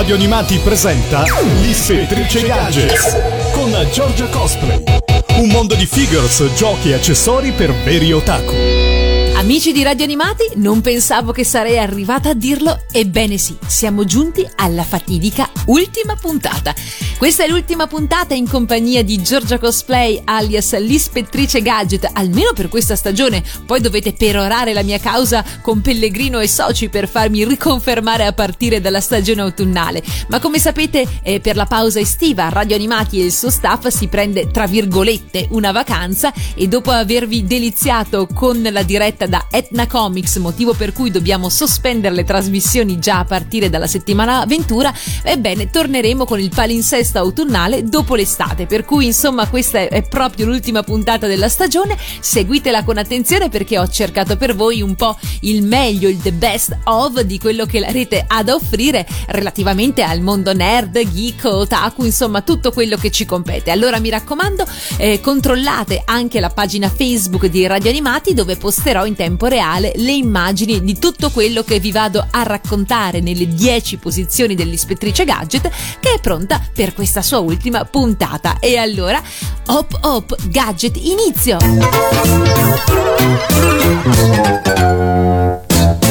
Radio Animati presenta L'Ispettrice Gadget con Giorgia Cosplay. Un mondo di figures, giochi e accessori per veri otaku. Amici di Radio Animati, non pensavo che sarei arrivata a dirlo, ebbene sì, siamo giunti alla fatidica ultima puntata. Questa è l'ultima puntata in compagnia di Giorgia Cosplay, alias l'Ispettrice Gadget, almeno per questa stagione. Poi dovete perorare la mia causa con Pellegrino e soci per farmi riconfermare a partire dalla stagione autunnale. Ma come sapete, per la pausa estiva Radio Animati e il suo staff si prende, tra virgolette, una vacanza, e dopo avervi deliziato con la diretta da Etna Comics, motivo per cui dobbiamo sospendere le trasmissioni già a partire dalla settimana avventura, ebbene torneremo con il palinsesto autunnale dopo l'estate, per cui insomma questa è proprio l'ultima puntata della stagione. Seguitela con attenzione perché ho cercato per voi un po' il meglio, il the best of di quello che la rete ha da offrire relativamente al mondo nerd, geek, otaku, insomma tutto quello che ci compete. Allora mi raccomando, controllate anche la pagina Facebook di Radio Animati, dove posterò in tempo reale le immagini di tutto quello che vi vado a raccontare nelle 10 posizioni dell'Ispettrice Gadget, che è pronta per questa sua ultima puntata. E allora, hop hop gadget, inizio!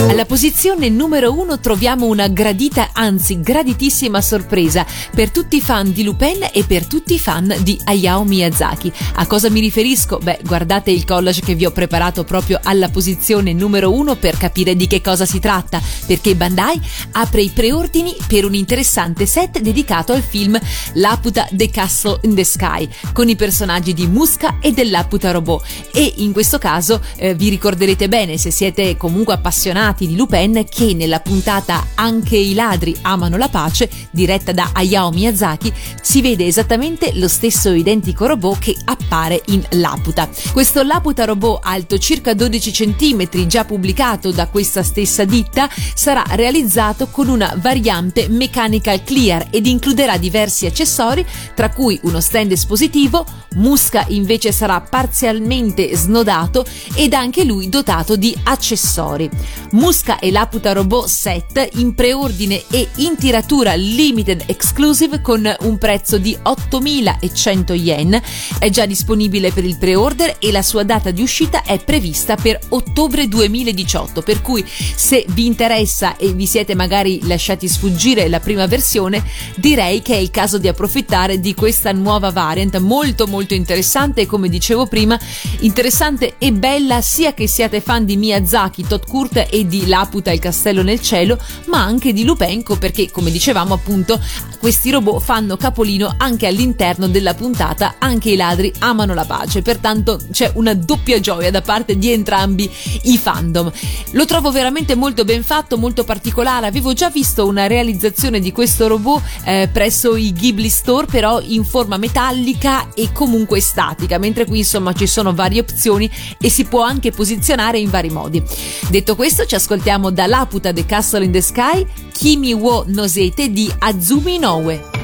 Alla posizione numero 1 troviamo una gradita, anzi graditissima sorpresa per tutti i fan di Lupin e per tutti i fan di Hayao Miyazaki. A cosa mi riferisco? Beh, guardate il collage che vi ho preparato proprio alla posizione numero 1 per capire di che cosa si tratta, perché Bandai apre i preordini per un interessante set dedicato al film Laputa The Castle in the Sky, con i personaggi di Muska e del Laputa Robot. E in questo caso vi ricorderete bene, se siete comunque appassionati di Lupin, che nella puntata Anche i ladri amano la pace, diretta da Hayao Miyazaki, si vede esattamente lo stesso identico robot che appare in Laputa. Questo Laputa Robot, alto circa 12 cm, già pubblicato da questa stessa ditta, sarà realizzato con una variante mechanical clear ed includerà diversi accessori, tra cui uno stand espositivo. Muska invece sarà parzialmente snodato ed anche lui dotato di accessori. Muska e Laputa Robot set in preordine e in tiratura limited exclusive con un prezzo di 8.100 yen. È già disponibile per il pre-order e la sua data di uscita è prevista per ottobre 2018, per cui se vi interessa e vi siete magari lasciati sfuggire la prima versione, direi che è il caso di approfittare di questa nuova variant molto interessante, e come dicevo prima, interessante e bella sia che siate fan di Miyazaki, Todd Kurt e di Laputa il castello nel cielo, ma anche di Lupenco, perché come dicevamo appunto questi robot fanno capolino anche all'interno della puntata Anche i ladri amano la pace, pertanto c'è una doppia gioia da parte di entrambi i fandom. Lo trovo veramente molto ben fatto, molto particolare. Avevo già visto una realizzazione di questo robot presso i Ghibli Store, però in forma metallica e comunque statica, mentre qui insomma ci sono varie opzioni e si può anche posizionare in vari modi. Detto questo, ci ascoltiamo da Laputa The Castle in the Sky, Kimi wo Nosete di Azumi Inoue.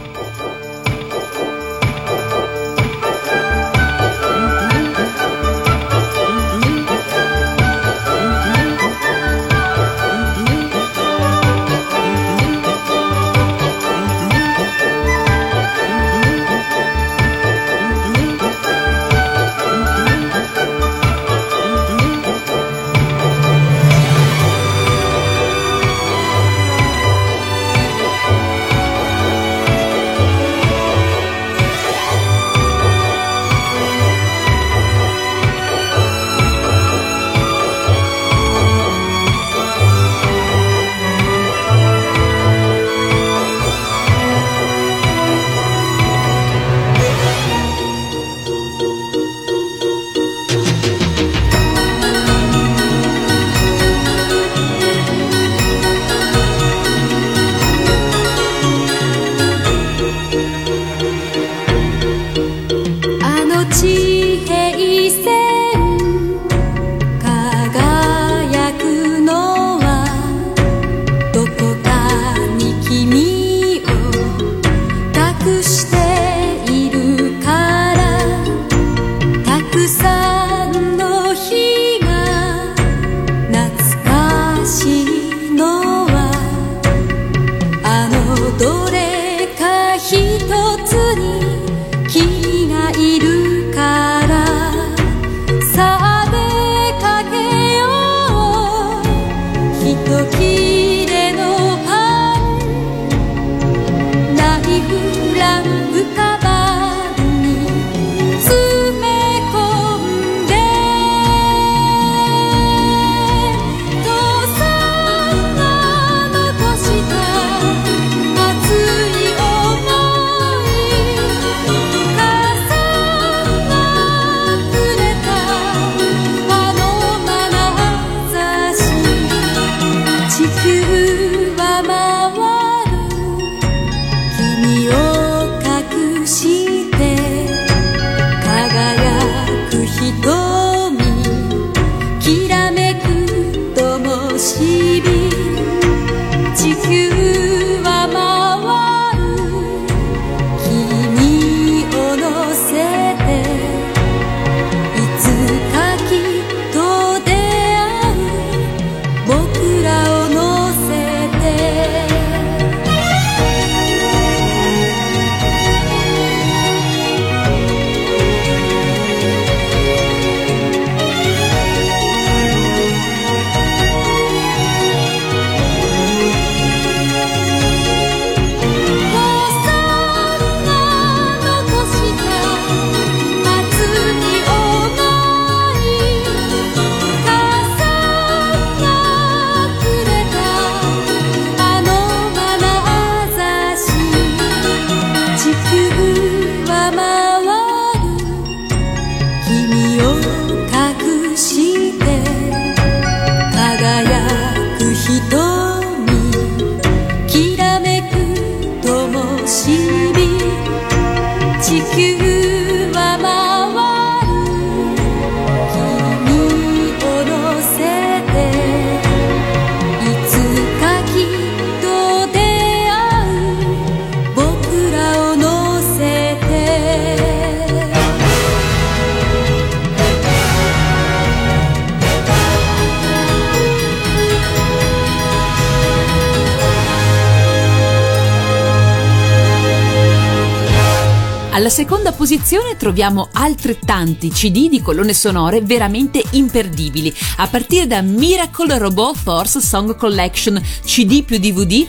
Alla seconda posizione troviamo altrettanti CD di colonne sonore veramente imperdibili, a partire da Miracle Robot Force Song Collection, CD più DVD,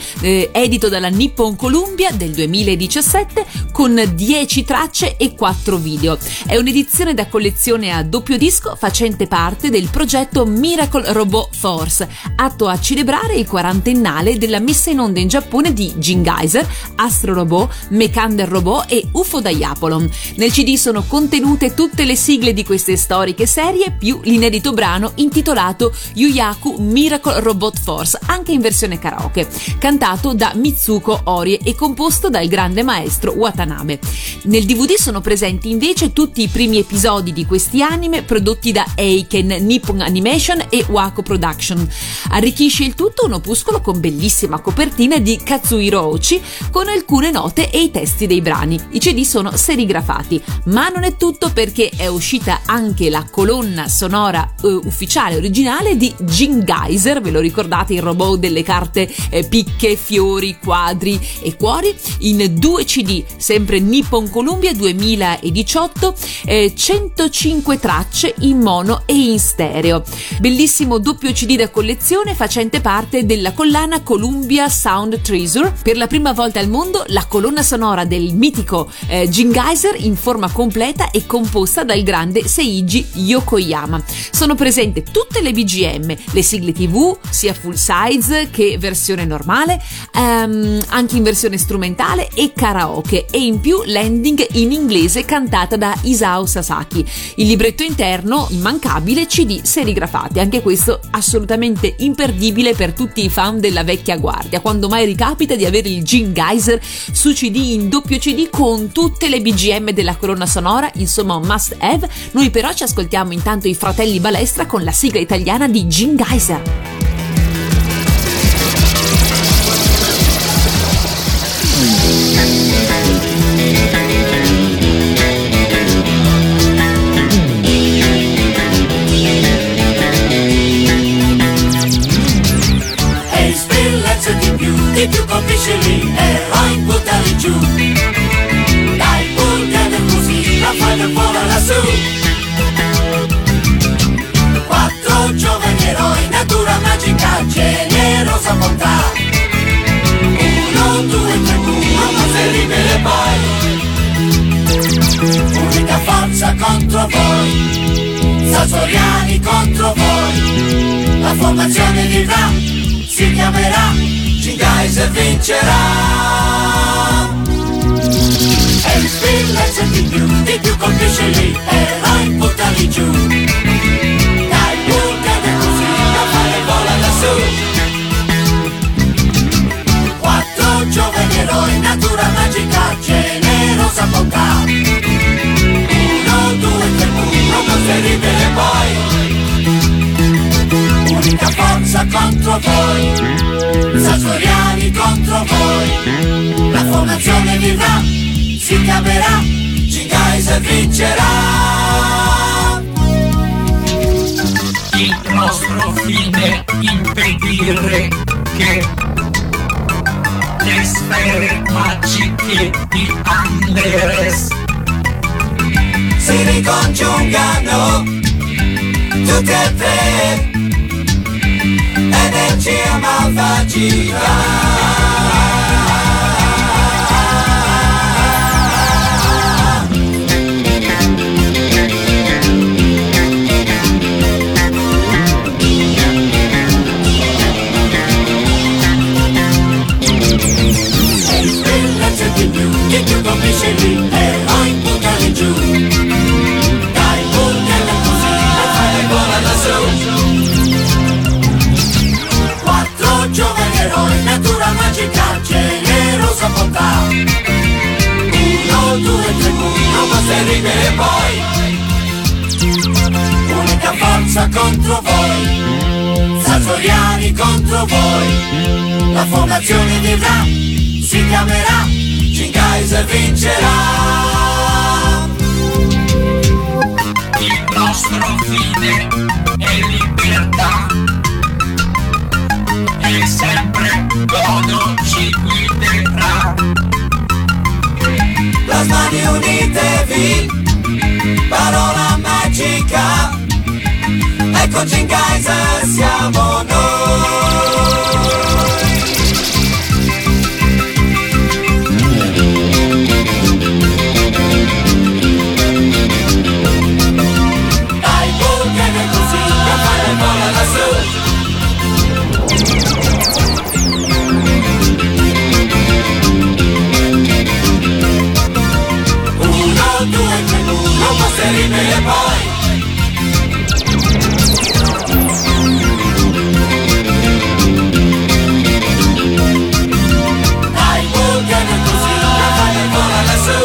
edito dalla Nippon Columbia del 2017 con 10 tracce e 4 video. È un'edizione da collezione a doppio disco facente parte del progetto Miracle Robot Force, atto a celebrare il 40ennale della messa in onda in Giappone di Gingaizer, Astro Robot, Mekander Robot e UFO Diapolon. Nel CD sono contenute tutte le sigle di queste storiche serie più l'inedito brano intitolato Yuyaku Miracle Robot Force, anche in versione karaoke, cantato da Mitsuko Orie e composto dal grande maestro Watanabe. Nel DVD sono presenti invece tutti i primi episodi di questi anime prodotti da Eiken, Nippon Animation e Wako Production. Arricchisce il tutto un opuscolo con bellissima copertina di Katsuhiro Ochi con alcune note e i testi dei brani. I CD sono serigrafati, ma non è tutto, perché è uscita anche la colonna sonora ufficiale originale di Gingaizer, ve lo ricordate, il robot delle carte picche, fiori, quadri e cuori, in 2 CD, sempre Nippon Columbia 2018, 105 tracce in mono e in stereo. Bellissimo doppio CD da collezione facente parte della collana Columbia Sound Treasure. Per la prima volta al mondo la colonna sonora del mitico Gingaizer in forma completa e composta dal grande Seiji Yokoyama. Sono presenti tutte le BGM, le sigle TV, sia full size che versione normale, anche in versione strumentale e karaoke, e in più l'ending in inglese cantata da Isao Sasaki. Il libretto interno immancabile, CD serigrafati, anche questo assolutamente imperdibile per tutti i fan della vecchia guardia, quando mai ricapita di avere il Gingaizer su CD, in doppio CD con tutte le BGM della colonna sonora, insomma un must have. Noi però ci ascoltiamo intanto i Fratelli Balestra con la sigla italiana di Gingaizer. Contro voi, Sasoriani contro voi, la formazione vivrà, si chiamerà Gingaizer vincerà. E il spillezzo di più colpisce lì, e vai buttali giù, dai buttali così, la palla vola lassù. 4 giovani eroi, natura magica, generosa bontà. Terribile poi, unica forza contro voi, Sasoriani contro voi, la formazione vivrà, si chiamerà, Gingaizer vincerà. Il nostro fine impedire che le sfere magiche di Andres si ricongiungano tutte e tre, energia malvagia. E il spillezzo di più colpisce lì, e lo imputano giù. Natura magica, generosa bontà. 1, 2, 3, non basta rivere poi. Unica forza contro voi, Sasoriani contro voi, la formazione vivrà, si chiamerà, Gingaizer vincerà. Il nostro fine è libertà, e sempre godo ci guiderà. Plasma di unire Snoopy, parola magica, ecco Gingaizer, siamo noi. Dai, bucane così, per fare vola lassù. E poi dai, bucane così, e vola lassù.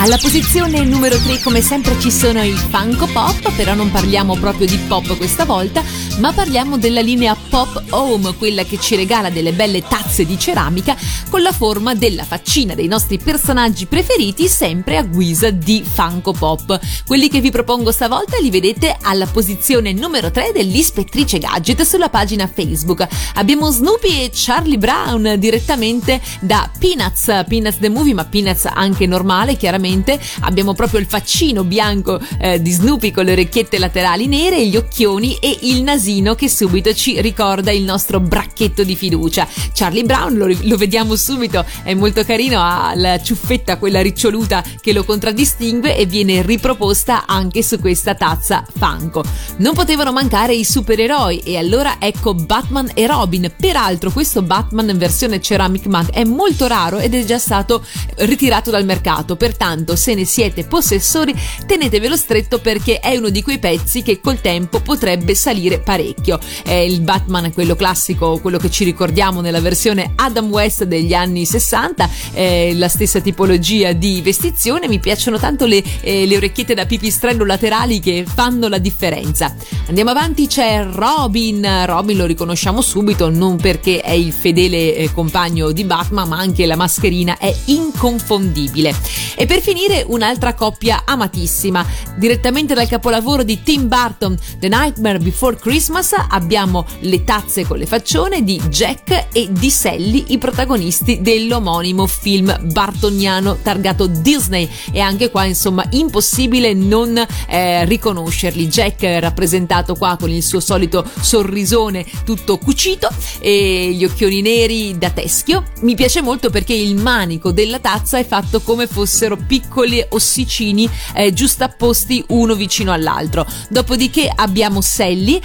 Alla posizione numero 3 come sempre ci sono i Funko Pop, però non parliamo proprio di pop questa volta, ma parliamo della linea Pop Home, quella che ci regala delle belle tazze di ceramica con la forma della faccina dei nostri personaggi preferiti, sempre a guisa di Funko Pop. Quelli che vi propongo stavolta li vedete alla posizione numero 3 dell'Ispettrice Gadget sulla pagina Facebook. Abbiamo Snoopy e Charlie Brown direttamente da Peanuts the Movie, ma Peanuts anche normale chiaramente. Abbiamo proprio il faccino bianco di Snoopy con le orecchiette laterali nere, gli occhioni e il nasino che subito ci ricorda il nostro bracchetto di fiducia. Charlie Brown lo vediamo subito, è molto carino, ha la ciuffetta quella riccioluta che lo contraddistingue e viene riproposta anche su questa tazza Funko. Non potevano mancare i supereroi e allora ecco Batman e Robin. Peraltro questo Batman in versione Ceramic Mug è molto raro ed è già stato ritirato dal mercato, pertanto se ne siete possessori tenetevelo stretto perché è uno di quei pezzi che col tempo potrebbe salire parecchio. È il Batman quello classico, quello che ci ricordiamo nella versione Adam West degli anni 60, la stessa tipologia di vestizione. Mi piacciono tanto le orecchiette da pipistrello laterali che fanno la differenza. Andiamo avanti, c'è Robin lo riconosciamo subito, non perché è il fedele compagno di Batman, ma anche la mascherina è inconfondibile. E per finire un'altra coppia amatissima, direttamente dal capolavoro di Tim Burton, The Nightmare Before Christmas, abbiamo le tazze con le faccione di Jack e di Sally, i protagonisti dell'omonimo film bartoniano targato Disney, e anche qua insomma impossibile non riconoscerli. Jack rappresentato qua con il suo solito sorrisone tutto cucito e gli occhioni neri da teschio. Mi piace molto perché il manico della tazza è fatto come fossero piccoli ossicini giustapposti uno vicino all'altro. Dopodiché abbiamo Sally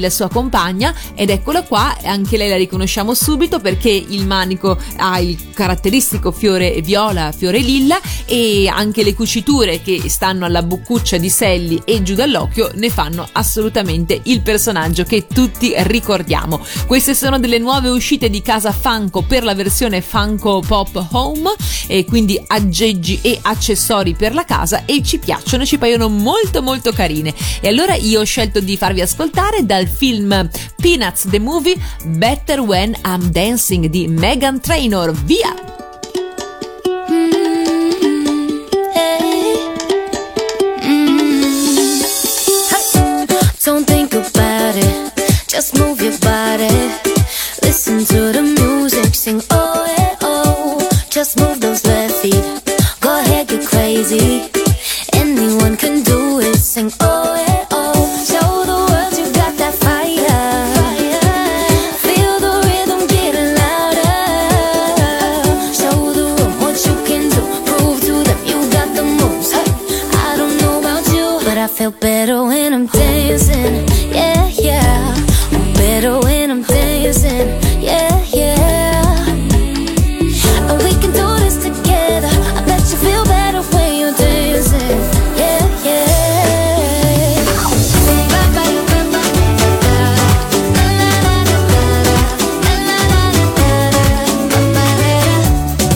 la sua compagna, ed eccola qua, anche lei la riconosciamo subito perché il manico ha il caratteristico fiore viola, fiore lilla, e anche le cuciture che stanno alla boccuccia di Sally e giù dall'occhio ne fanno assolutamente il personaggio che tutti ricordiamo. Queste sono delle nuove uscite di casa Funko per la versione Funko Pop Home, e quindi aggeggi e accessori per la casa, e ci piacciono, ci paiono molto molto carine. E allora io ho scelto di farvi ascoltare dal film Peanuts the Movie Better When I'm Dancing di Meghan Trainor. Via! Don't think about it, just move your body, listen to the music, sing oh eh oh, just move those left feet, go ahead get crazy, anyone can do it, sing oh eh. I feel better when I'm dancing, yeah, yeah. I'm better when I'm dancing, yeah, yeah. And we can do this together. I bet you feel better when you're dancing, yeah, yeah.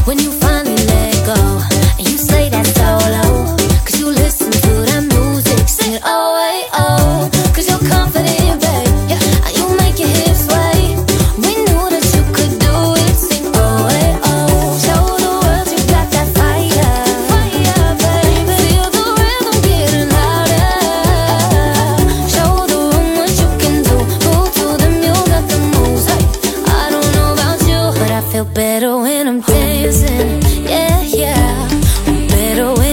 When you finally let go and you say that solo, 'cause you listen to that music, sing it oh hey oh, 'cause you're confident, babe. Yeah, and you make your hips sway. We knew that you could do it. Sing oh hey oh, show the world you got that fire, fire, baby. Feel the rhythm getting louder. Show the room what you can do. Move to the music, you got the moves. Hey, I don't know about you, but I feel better when I'm dancing. Yeah, yeah, I'm better when.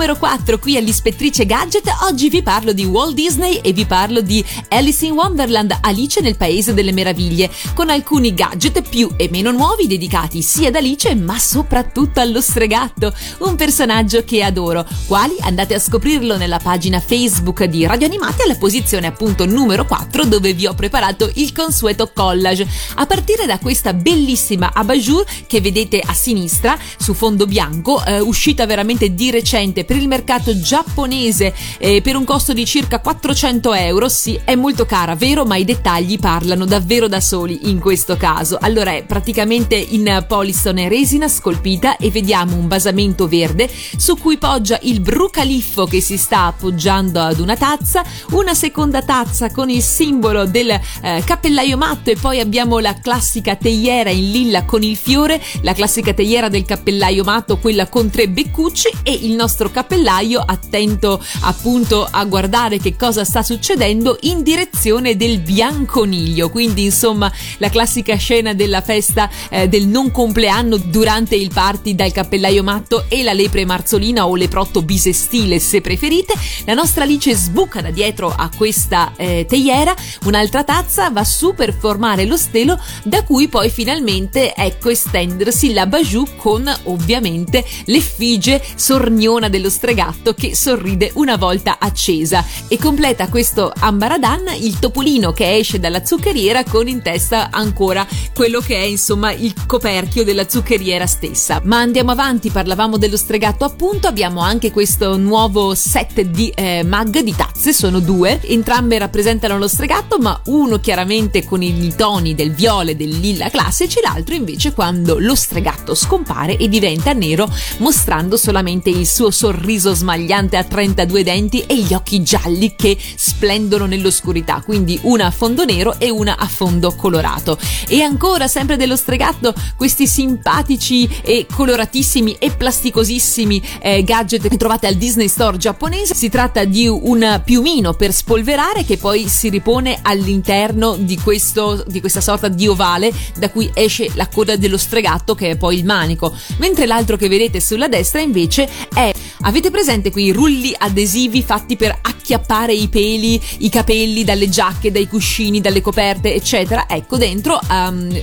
numero 4 qui all'Ispettrice Gadget. Oggi vi parlo di Walt Disney e vi parlo di Alice in Wonderland, Alice nel Paese delle Meraviglie, con alcuni gadget più e meno nuovi dedicati sia ad Alice ma soprattutto allo Stregatto, un personaggio che adoro, quali andate a scoprirlo nella pagina Facebook di Radio Animati alla posizione appunto numero 4, dove vi ho preparato il consueto collage a partire da questa bellissima abajur che vedete a sinistra su fondo bianco, uscita veramente di recente per il mercato giapponese, per un costo di circa 400 euro. Sì, è molto cara, vero, ma i dettagli parlano davvero da soli in questo caso. Allora è praticamente in polistone resina scolpita e vediamo un basamento verde su cui poggia il brucaliffo che si sta appoggiando ad una tazza, una seconda tazza con il simbolo del cappellaio matto e poi abbiamo la classica teiera in lilla con il fiore, la classica teiera del cappellaio matto, quella con tre beccucci, e il nostro cappellaio attento appunto a guardare che cosa sta succedendo in direzione del bianconiglio. Quindi insomma la classica scena della festa del non compleanno durante il party dal cappellaio matto e la lepre marzolina o leprotto bisestile se preferite. La nostra Alice sbuca da dietro a questa teiera, un'altra tazza va su per formare lo stelo da cui poi finalmente ecco estendersi la bajou con ovviamente l'effigie sorniona dello Stregatto che sorride una volta accesa, e completa questo ambaradan il topolino che esce dalla zuccheriera con in testa ancora quello che è insomma il coperchio della zuccheriera stessa. Ma andiamo avanti, parlavamo dello Stregatto appunto, abbiamo anche questo nuovo set di mag di tazze, sono due, entrambe rappresentano lo Stregatto, ma uno chiaramente con i toni del viola e del lilla classici, l'altro invece quando lo Stregatto scompare e diventa nero mostrando solamente il suo sorriso smagliante a 32 denti e gli occhi gialli che splendono nell'oscurità, quindi una a fondo nero e una a fondo colorato. E ancora sempre dello Stregatto questi simpatici e coloratissimi e plasticosissimi gadget che trovate al Disney Store giapponese. Si tratta di un piumino per spolverare che poi si ripone all'interno di questa sorta di ovale da cui esce la coda dello Stregatto che è poi il manico, mentre l'altro che vedete sulla destra invece è, avete presente quei rulli adesivi fatti per acchiappare i peli, i capelli dalle giacche, dai cuscini, dalle coperte eccetera, ecco dentro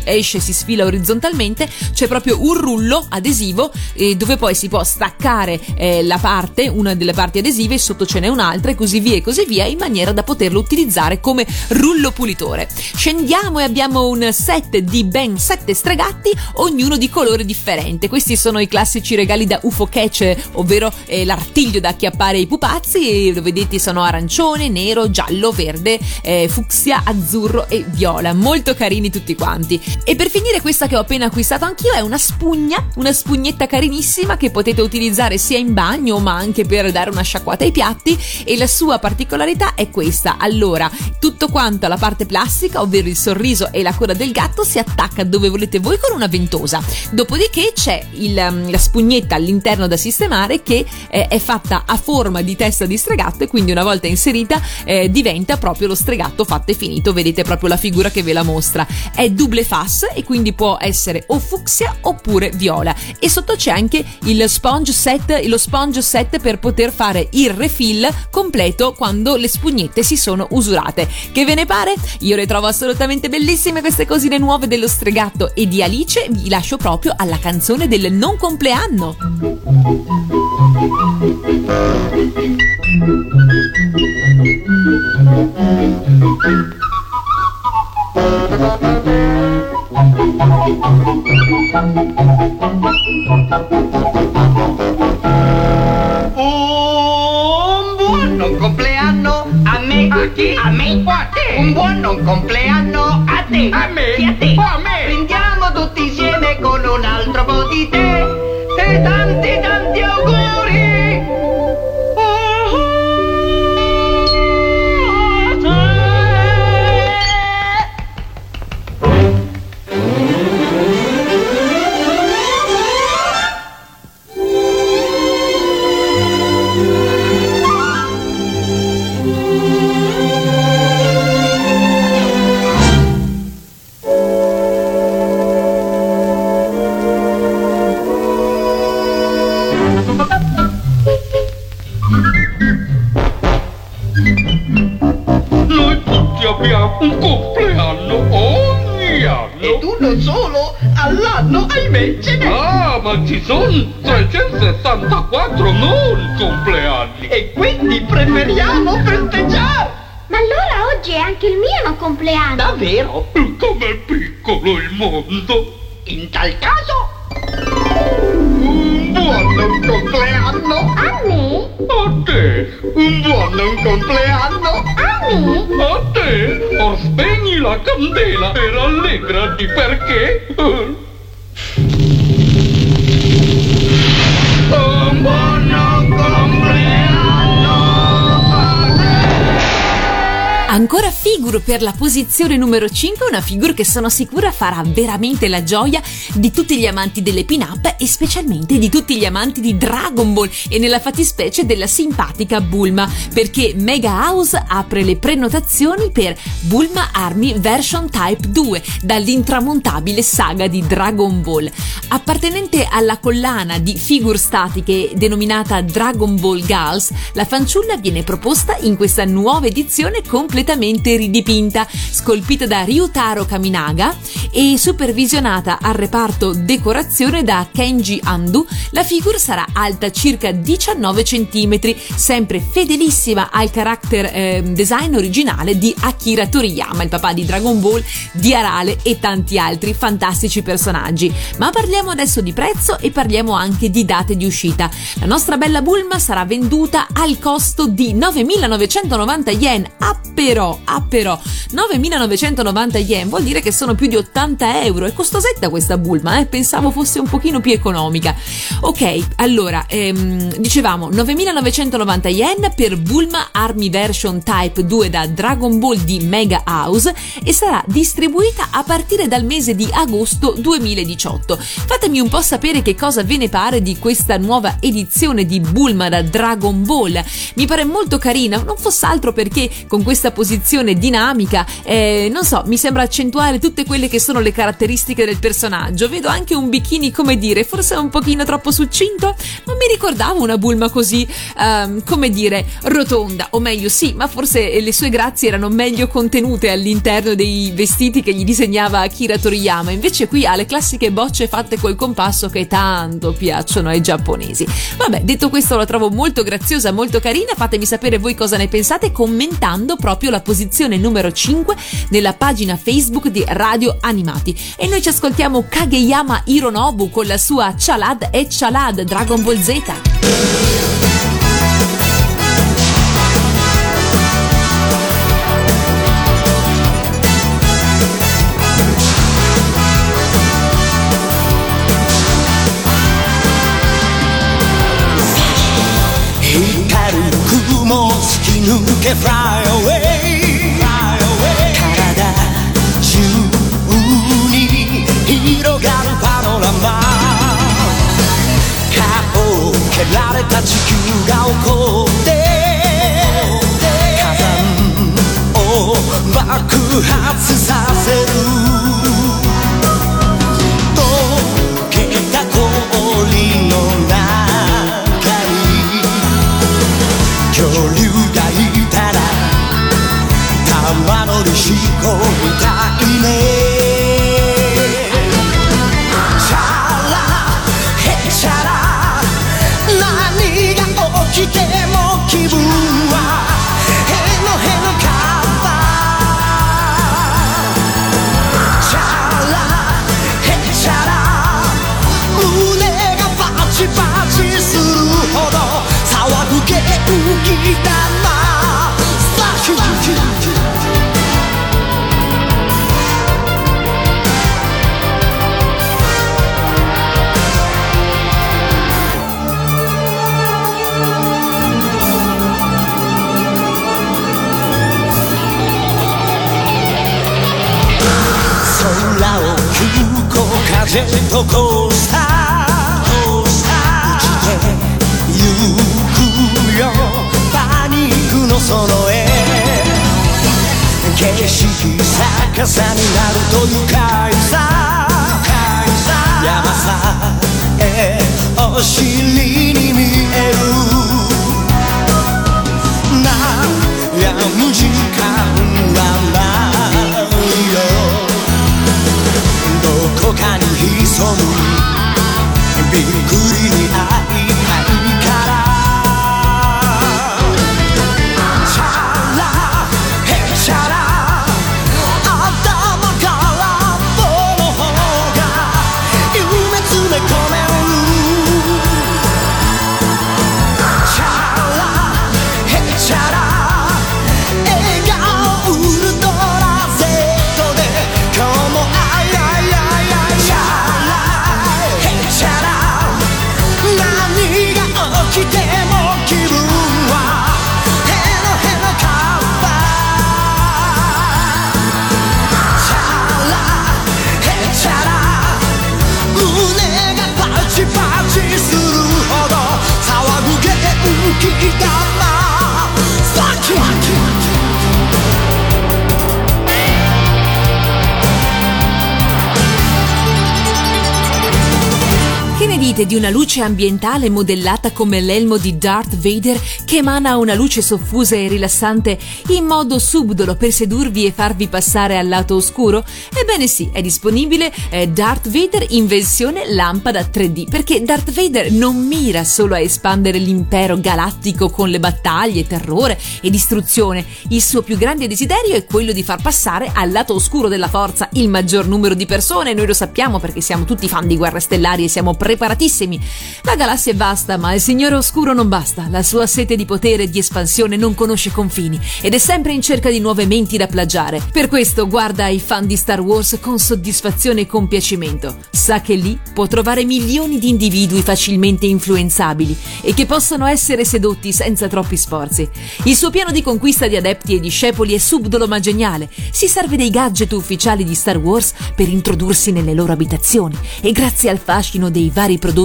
esce, si sfila orizzontalmente, c'è proprio un rullo adesivo dove poi si può staccare la parte, una delle parti adesive, sotto ce n'è un'altra e così via in maniera da poterlo utilizzare come rullo pulitore. Scendiamo e abbiamo un set di ben 7 stregatti, ognuno di colore differente. Questi sono i classici regali da UFO catch, ovvero l'artiglio da acchiappare i pupazzi, lo vedete, sono arancione, nero, giallo, verde, fucsia, azzurro e viola, molto carini tutti quanti. E per finire questa che ho appena acquistato anch'io è una spugna, una spugnetta carinissima che potete utilizzare sia in bagno ma anche per dare una sciacquata ai piatti, e la sua particolarità è questa. Allora tutto quanto alla parte plastica, ovvero il sorriso e la coda del gatto, si attacca dove volete voi con una ventosa, dopodiché c'è la spugnetta all'interno da sistemare che è fatta a forma di testa di stregatto e quindi una volta inserita diventa proprio lo stregatto fatto e finito, vedete proprio la figura che ve la mostra, è double face e quindi può essere o fucsia oppure viola, e sotto c'è anche lo sponge set per poter fare il refill completo quando le spugnette si sono usurate. Che ve ne pare? Io le trovo assolutamente bellissime queste cosine nuove dello Stregatto, e di Alice vi lascio proprio alla canzone del non compleanno. Un compleanno a me. A chi? A me. O a te. Un buon non compleanno a te. A me. Sì, a te. O a me. Prendiamo tutti insieme con un altro po' di te. Te tanti tanti auguri. fa un compleanno ogni anno. Ed uno solo all'anno, ahimè, ce n'è. Ah, ma ci sono 364 non compleanni. E quindi preferiamo festeggiare. Ma allora oggi è anche il mio non compleanno. Davvero? Com'è piccolo il mondo. In tal caso... un buon compleanno. A me? A te. Un buon compleanno. A me? A te. Or spegni la candela e rallegrati perché... un buon compleanno. Ancora figure per la posizione numero 5, una figure che sono sicura farà veramente la gioia di tutti gli amanti delle pin-up e specialmente di tutti gli amanti di Dragon Ball e nella fattispecie della simpatica Bulma, perché Mega House apre le prenotazioni per Bulma Army Version Type 2 dall'intramontabile saga di Dragon Ball. Appartenente alla collana di figure statiche denominata Dragon Ball Girls, la fanciulla viene proposta in questa nuova edizione completa ridipinta, scolpita da Ryutaro Kaminaga e supervisionata al reparto decorazione da Kenji Andu. La figure sarà alta circa 19 cm, sempre fedelissima al character design originale di Akira Toriyama, il papà di Dragon Ball, di Arale e tanti altri fantastici personaggi. Ma parliamo adesso di prezzo e parliamo anche di date di uscita. La nostra bella Bulma sarà venduta al costo di 9.990 yen, però 9.990 yen vuol dire che sono più di 80 euro. È costosetta questa Bulma, pensavo fosse un pochino più economica. Ok, allora dicevamo 9.990 yen per Bulma Army Version Type 2 da Dragon Ball di Mega House e sarà distribuita a partire dal mese di agosto 2018. Fatemi un po' sapere che cosa ve ne pare di questa nuova edizione di Bulma da Dragon Ball. Mi pare molto carina, non fosse altro perché con questa posizione dinamica, non so, mi sembra accentuare tutte quelle che sono le caratteristiche del personaggio. Vedo anche un bikini, come dire, forse un pochino troppo succinto, non mi ricordavo una Bulma così, come dire, rotonda, o meglio sì, ma forse le sue grazie erano meglio contenute all'interno dei vestiti che gli disegnava Akira Toriyama, invece qui ha le classiche bocce fatte col compasso che tanto piacciono ai giapponesi. Vabbè, detto questo la trovo molto graziosa, molto carina, fatemi sapere voi cosa ne pensate commentando proprio la posizione numero 5 nella pagina Facebook di Radio Animati. E noi ci ascoltiamo Kageyama Hironobu con la sua Chalad e Chalad Dragon Ball Z. Fly away, fly away. 体中に広がるパノラマ。カポを蹴られた地球が怒って火山を爆発させる。溶けた氷の中に恐竜玉乗り飛行みたいね。チャラへチャラ何が起きても気分はへのへのカバー。チャラへチャラ胸がバチバチするほど騒ぐ元気だな。スラッシュジェットコースター生きてゆくよパニックのその絵景色逆さになると愉快さ山さえお尻に見える悩む時間はない Avete di una luce ambientale modellata come l'elmo di Darth Vader che emana una luce soffusa e rilassante in modo subdolo per sedurvi e farvi passare al lato oscuro? Ebbene sì, è disponibile Darth Vader in versione lampada 3D, perché Darth Vader non mira solo a espandere l'impero galattico con le battaglie, terrore e distruzione. Il suo più grande desiderio è quello di far passare al lato oscuro della forza il maggior numero di persone. Noi lo sappiamo perché siamo tutti fan di Guerre Stellari e siamo preparatissimi. La galassia è vasta, ma il Signore Oscuro non basta. La sua sete di potere e di espansione non conosce confini ed è sempre in cerca di nuove menti da plagiare. Per questo guarda i fan di Star Wars con soddisfazione e compiacimento. Sa che lì può trovare milioni di individui facilmente influenzabili e che possono essere sedotti senza troppi sforzi. Il suo piano di conquista di adepti e discepoli è subdolo ma geniale. Si serve dei gadget ufficiali di Star Wars per introdursi nelle loro abitazioni e grazie al fascino dei vari prodotti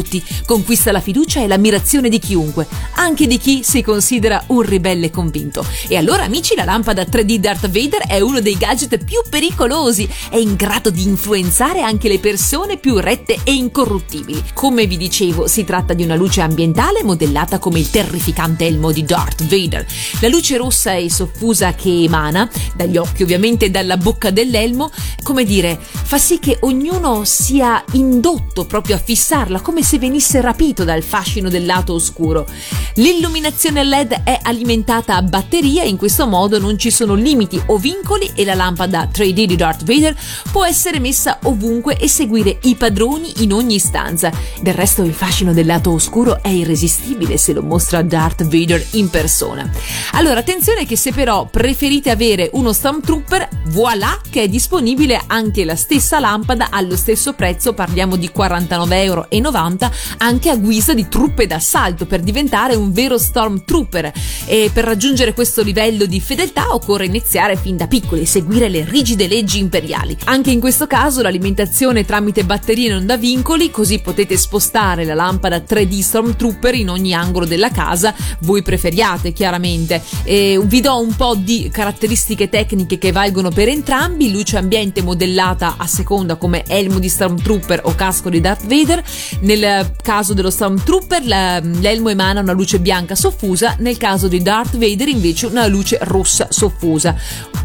conquista la fiducia e l'ammirazione di chiunque, anche di chi si considera un ribelle convinto. E allora amici, la lampada 3D Darth Vader è uno dei gadget più pericolosi, è in grado di influenzare anche le persone più rette e incorruttibili. Come vi dicevo, si tratta di una luce ambientale modellata come il terrificante elmo di Darth Vader. La luce rossa e soffusa che emana dagli occhi, ovviamente dalla bocca dell'elmo, come dire, fa sì che ognuno sia indotto proprio a fissarla, come se venisse rapito dal fascino del lato oscuro. L'illuminazione LED è alimentata a batteria, in questo modo non ci sono limiti o vincoli e la lampada 3D di Darth Vader può essere messa ovunque e seguire i padroni in ogni stanza. Del resto il fascino del lato oscuro è irresistibile se lo mostra Darth Vader in persona. Allora attenzione che se però preferite avere uno Stormtrooper, voilà che è disponibile anche la stessa lampada allo stesso prezzo, parliamo di 49,90 €, anche a guisa di truppe d'assalto per diventare un vero Stormtrooper. E per raggiungere questo livello di fedeltà occorre iniziare fin da piccoli e seguire le rigide leggi imperiali. Anche in questo caso l'alimentazione tramite batterie non dà vincoli, così potete spostare la lampada 3D Stormtrooper in ogni angolo della casa voi preferiate, chiaramente. E vi do un po' di caratteristiche tecniche che valgono per entrambi: luce ambiente modellata a seconda come elmo di Stormtrooper o casco di Darth Vader. Nel caso dello Stormtrooper l'elmo emana una luce bianca soffusa, nel caso di Darth Vader invece una luce rossa soffusa.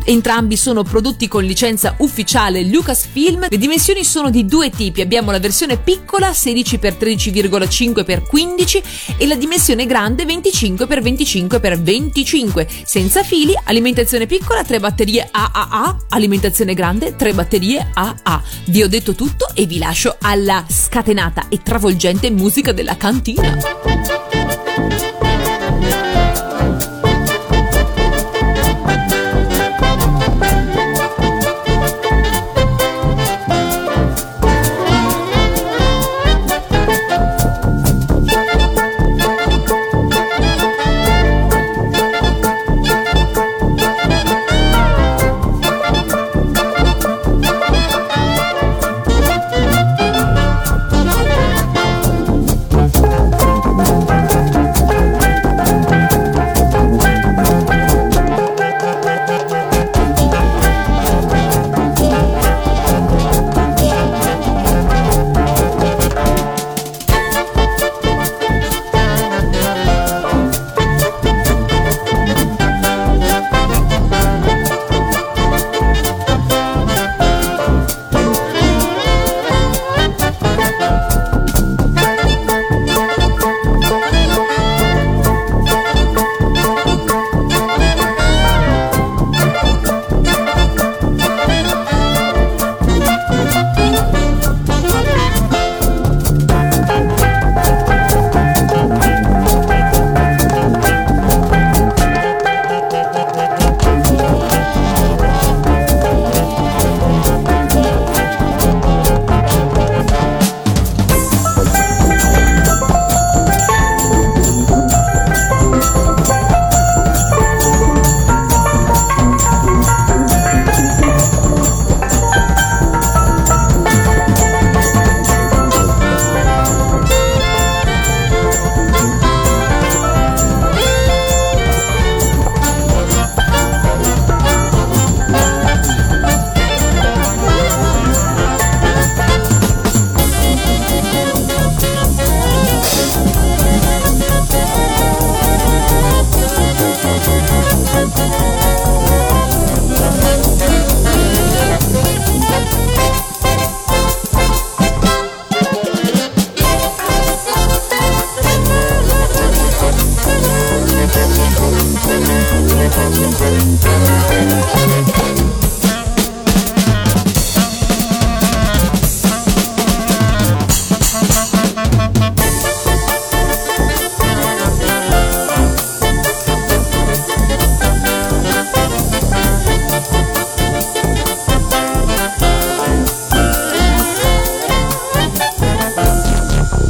Entrambi sono prodotti con licenza ufficiale Lucasfilm. Le dimensioni sono di due tipi: abbiamo la versione piccola 16x13,5x15 e la dimensione grande 25x25x25, senza fili, alimentazione piccola 3 batterie AAA, alimentazione grande 3 batterie AA. Vi ho detto tutto e vi lascio alla scatenata e travolgente musica della cantina.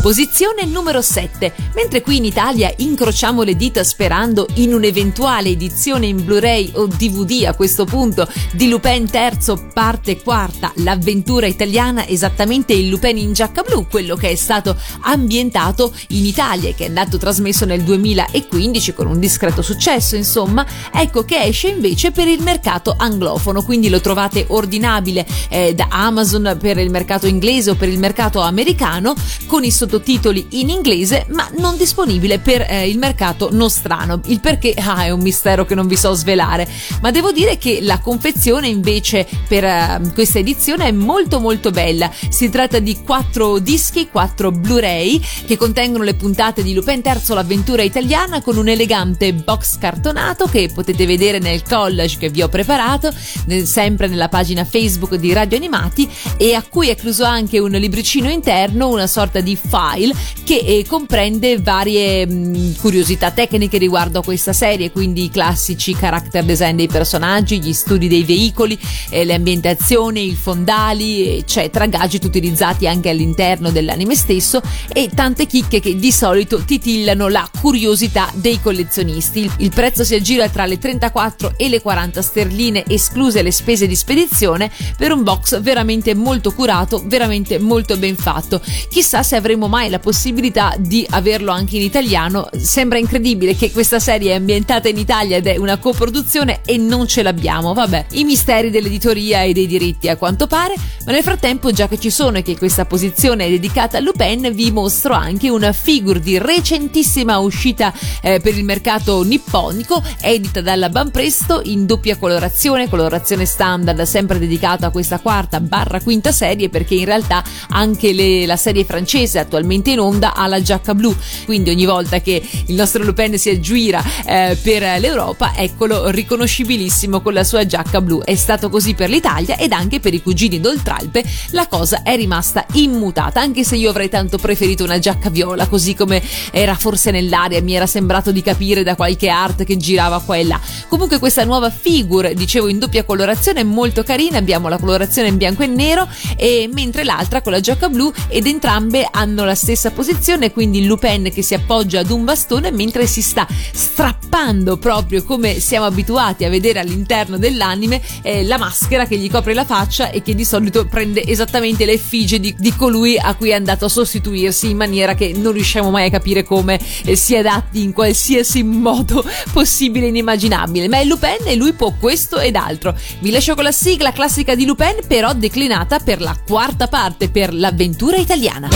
Posizione numero 7. Mentre qui in Italia incrociamo le dita sperando in un'eventuale edizione in Blu-ray o DVD a questo punto di Lupin Terzo parte quarta, l'avventura italiana, esattamente il Lupin in giacca blu, quello che è stato ambientato in Italia e che è andato trasmesso nel 2015 con un discreto successo, insomma, ecco che esce invece per il mercato anglofono, quindi lo trovate ordinabile da Amazon per il mercato inglese o per il mercato americano con i sottotitoli in inglese, ma non disponibile per il mercato nostrano. Il perché è un mistero che non vi so svelare, ma devo dire che la confezione invece per questa edizione è molto molto bella. Si tratta di 4 dischi, 4 Blu-ray che contengono le puntate di Lupin Terzo l'avventura italiana, con un elegante box cartonato che potete vedere nel collage che vi ho preparato sempre nella pagina Facebook di Radio Animati, e a cui è incluso anche un libricino interno, una sorta di file che comprende varie curiosità tecniche riguardo a questa serie, quindi i classici character design dei personaggi, gli studi dei veicoli, le ambientazioni, i fondali, eccetera, gadget utilizzati anche all'interno dell'anime stesso e tante chicche che di solito titillano la curiosità dei collezionisti. Il prezzo si aggira tra le 34 e le 40 sterline, escluse le spese di spedizione, per un box veramente molto curato, veramente molto ben fatto. Chissà se avremo mai la possibilità di averlo anche in italiano. Sembra incredibile che questa serie è ambientata in Italia ed è una coproduzione e non ce l'abbiamo. Vabbè, i misteri dell'editoria e dei diritti a quanto pare. Ma nel frattempo, già che ci sono e che questa posizione è dedicata a Lupin, vi mostro anche una figure di recentissima uscita per il mercato nipponico, edita dalla Banpresto in doppia colorazione standard, sempre dedicata a questa quarta/quinta serie, perché in realtà anche la serie francese attualmente in onda ha la giacca blu, quindi ogni volta che il nostro Lupin si aggira per l'Europa, eccolo riconoscibilissimo con la sua giacca blu. È stato così per l'Italia ed anche per i cugini d'Oltralpe la cosa è rimasta immutata, anche se io avrei tanto preferito una giacca viola, così come era forse nell'aria, mi era sembrato di capire da qualche art che girava qua e là. Comunque questa nuova figure, dicevo, in doppia colorazione è molto carina, abbiamo la colorazione in bianco e nero, e mentre l'altra con la giacca blu, ed entrambe hanno la stessa posizione, quindi Lupin che si appoggia ad un bastone mentre si sta strappando, proprio come siamo abituati a vedere all'interno dell'anime, la maschera che gli copre la faccia e che di solito prende esattamente l'effigie di colui a cui è andato a sostituirsi, in maniera che non riusciamo mai a capire come si adatti in qualsiasi modo possibile e inimmaginabile. Ma è Lupin e lui può questo ed altro. Vi lascio con la sigla classica di Lupin, però declinata per la quarta parte, per l'avventura italiana.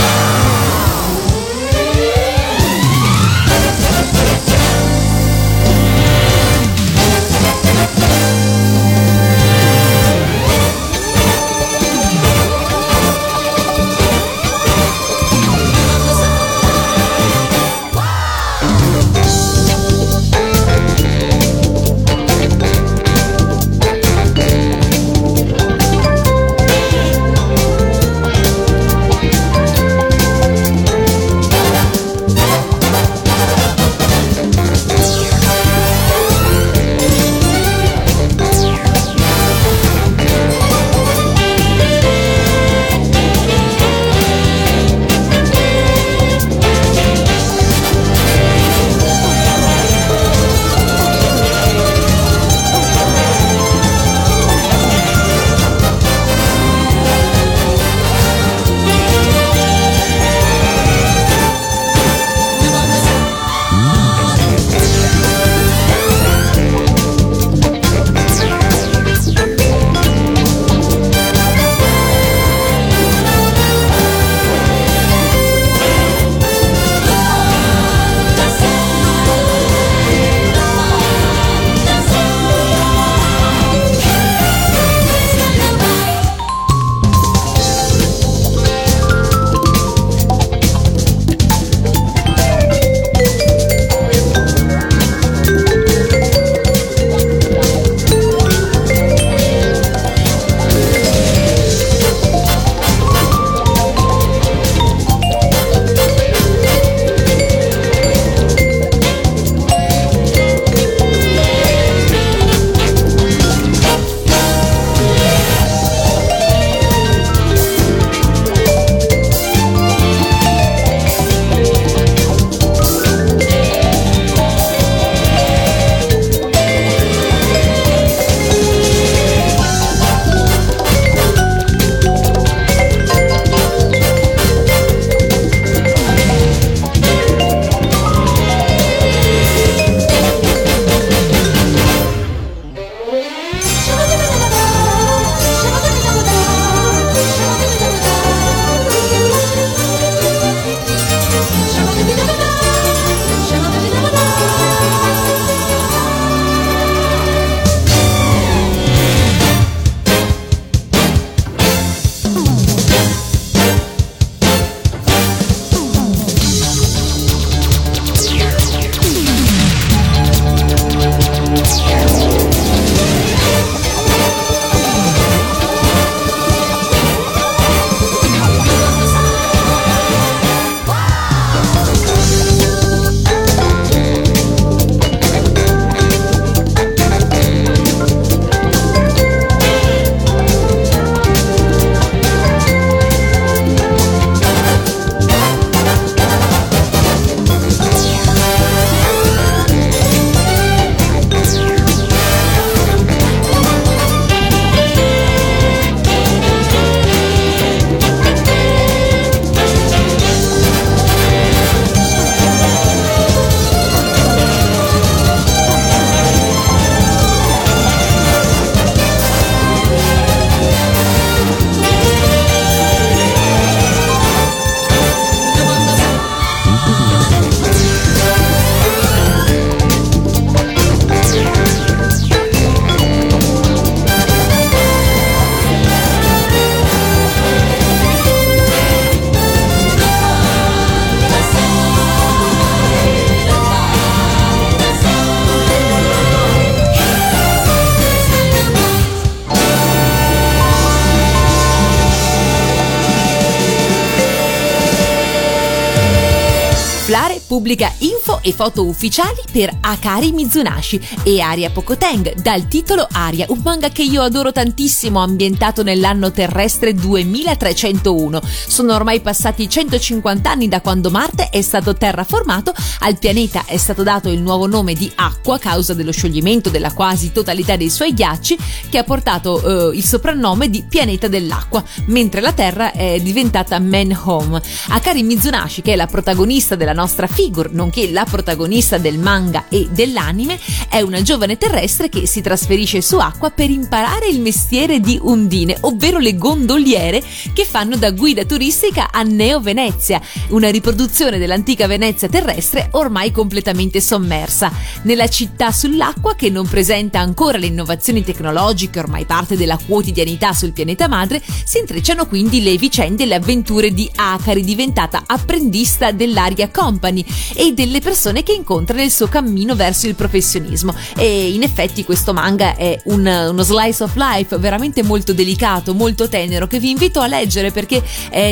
pubblica info e foto ufficiali per Akari Mizunashi e Aria Pokoteng dal titolo Aria, un manga che io adoro tantissimo, ambientato nell'anno terrestre 2301. Sono ormai passati 150 anni da quando Marte è stato terraformato, al pianeta è stato dato il nuovo nome di Acqua a causa dello scioglimento della quasi totalità dei suoi ghiacci, che ha portato il soprannome di pianeta dell'acqua, mentre la Terra è diventata Man Home. Akari Mizunashi, che è la protagonista della nostra figure, nonché la protagonista del manga e dell'anime, è una giovane terrestre che si trasferisce su Acqua per imparare il mestiere di Undine, ovvero le gondoliere che fanno da guida turistica a Neo Venezia, una riproduzione dell'antica Venezia terrestre ormai completamente sommersa. Nella città sull'acqua, che non presenta ancora le innovazioni tecnologiche ormai parte della quotidianità sul pianeta madre, si intrecciano quindi le vicende e le avventure di Akari, diventata apprendista dell'Aria Company, e delle persone che incontra nel suo cammino verso il professionismo. E in effetti questo manga è uno slice of life veramente molto delicato, molto tenero, che vi invito a leggere perché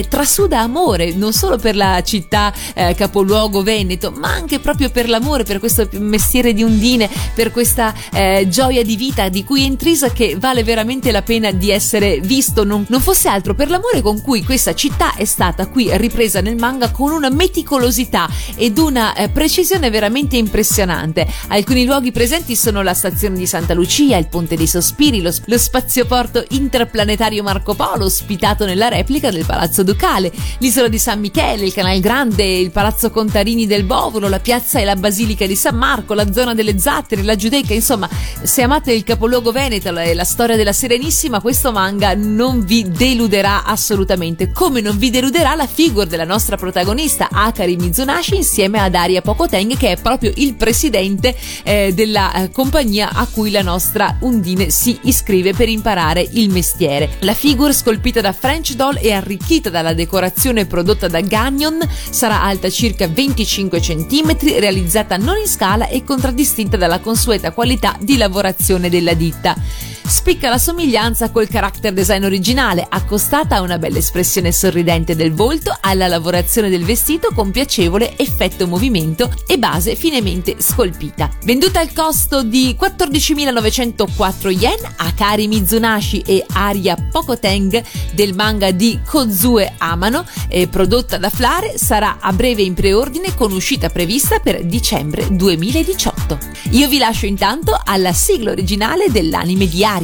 trasuda amore non solo per la città capoluogo veneto, ma anche proprio per l'amore, per questo mestiere di Undine, per questa gioia di vita di cui è intrisa, che vale veramente la pena di essere visto, non fosse altro per l'amore con cui questa città è stata qui ripresa nel manga, con una meticolosità ed una precisione veramente impressionante. Alcuni luoghi presenti sono la stazione di Santa Lucia, il Ponte dei Sospiri, lo spazioporto interplanetario Marco Polo, ospitato nella replica del Palazzo Ducale, l'isola di San Michele, il Canal Grande, il Palazzo Contarini del Bovolo, la piazza e la basilica di San Marco, la zona delle Zattere, la Giudecca. Insomma, se amate il capoluogo veneto e la storia della Serenissima, questo manga non vi deluderà assolutamente, come non vi deluderà la figure della nostra protagonista Akari Mizunashi insieme ad Aria Pokoteng, che è proprio il presidente della compagnia a cui la nostra Undine si iscrive per imparare il mestiere. La figure, scolpita da French Doll e arricchita dalla decorazione prodotta da Gagnon, sarà alta circa 25 cm, realizzata non in scala e contraddistinta dalla consueta qualità di lavorazione della ditta. Spicca la somiglianza col character design originale, accostata a una bella espressione sorridente del volto, alla lavorazione del vestito con piacevole effetto movimento e base finemente scolpita. Venduta al costo di 14.904 yen, Akari Mizunashi e Aria Pokoteng del manga di Kozue Amano, prodotta da Flare, sarà a breve in preordine con uscita prevista per dicembre 2018. Io vi lascio intanto alla sigla originale dell'anime di Aria.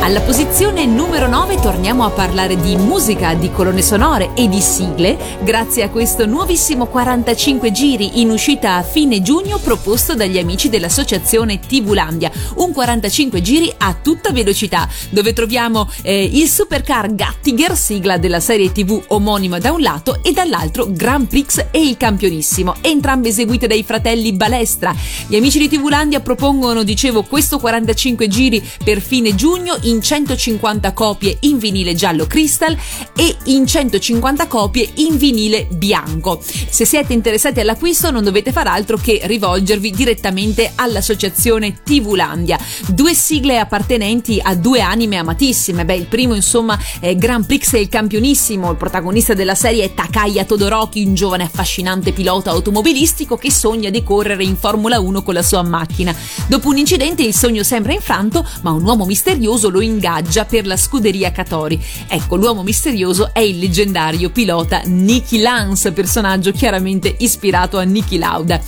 Alla posizione numero 9 torniamo a parlare di musica, di colonne sonore e di sigle grazie a questo nuovissimo 45 giri in uscita a fine giugno proposto dagli amici dell'associazione Tivulandia, un 45 giri a tutta velocità dove troviamo il supercar Gattiger, sigla della serie TV omonima da un lato e dall'altro Grand Prix e il campionissimo, entrambe eseguite dai fratelli Balestra. Gli amici di Tivulandia propongono, dicevo, questo 45 giri per fine giugno in 150 copie in vinile giallo crystal e in 150 copie in vinile bianco. Se siete interessati all'acquisto non dovete far altro che rivolgervi direttamente all'associazione Tivulandia. Due sigle appartenenti a due anime amatissime. Il primo insomma è Grand Prix e il campionissimo, il protagonista della serie è Takaya Todoroki, un giovane affascinante pilota automobilistico che sogna di correre in Formula 1 con la sua macchina. Dopo un incidente il sogno sembra infranto, ma un uomo misterioso lo ingaggia per la scuderia Katori. Ecco, l'uomo misterioso è il leggendario pilota Nicky Lance, personaggio chiaramente ispirato a Niki Lauda.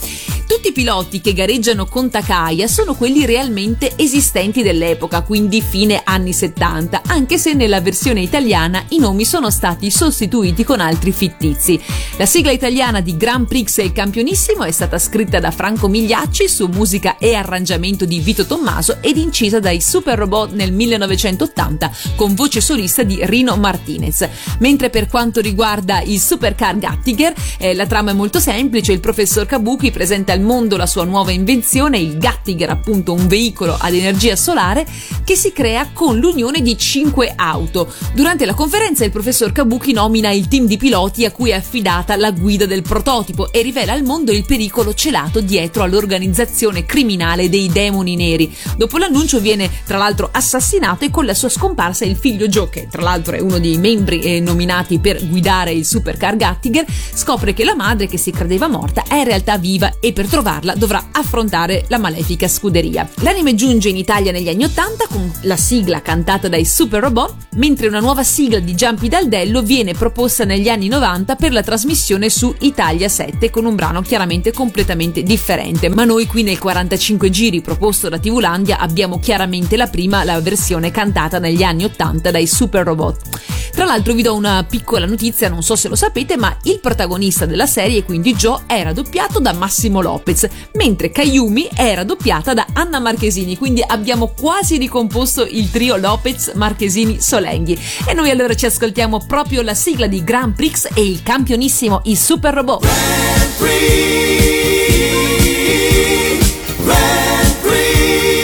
Tutti i piloti che gareggiano con Takaya sono quelli realmente esistenti dell'epoca, quindi fine anni 70, anche se nella versione italiana i nomi sono stati sostituiti con altri fittizi. La sigla italiana di Grand Prix e il campionissimo è stata scritta da Franco Migliacci su musica e arrangiamento di Vito Tommaso ed incisa dai Super Robot nel 1980 con voce solista di Rino Martinez. Mentre per quanto riguarda il supercar Gattiger, la trama è molto semplice. Il professor Kabuki presenta al mondo la sua nuova invenzione, il Gattiger, appunto un veicolo ad energia solare che si crea con l'unione di 5 auto. Durante la conferenza il professor Kabuki nomina il team di piloti a cui è affidata la guida del prototipo e rivela al mondo il pericolo celato dietro all'organizzazione criminale dei demoni neri. Dopo l'annuncio viene tra l'altro assassinato tornato e con la sua scomparsa il figlio Joe, che tra l'altro è uno dei membri nominati per guidare il supercar Gattiger, scopre che la madre, che si credeva morta, è in realtà viva e per trovarla dovrà affrontare la malefica scuderia. L'anime giunge in Italia negli anni 80 con la sigla cantata dai Super Robot, mentre una nuova sigla di Giampi Daldello viene proposta negli anni 90 per la trasmissione su Italia 7 con un brano chiaramente completamente differente, ma noi qui nel 45 giri proposto da Tivulandia abbiamo chiaramente la prima, la versione cantata negli anni 80 dai Super Robot. Tra l'altro vi do una piccola notizia, non so se lo sapete, ma il protagonista della serie, quindi Joe, era doppiato da Massimo Lopez, mentre Kayumi era doppiata da Anna Marchesini, quindi abbiamo quasi ricomposto il trio Lopez, Marchesini, Solenghi. E noi allora ci ascoltiamo proprio la sigla di Grand Prix e il campionissimo, il Super Robot. Grand Prix, Grand Prix,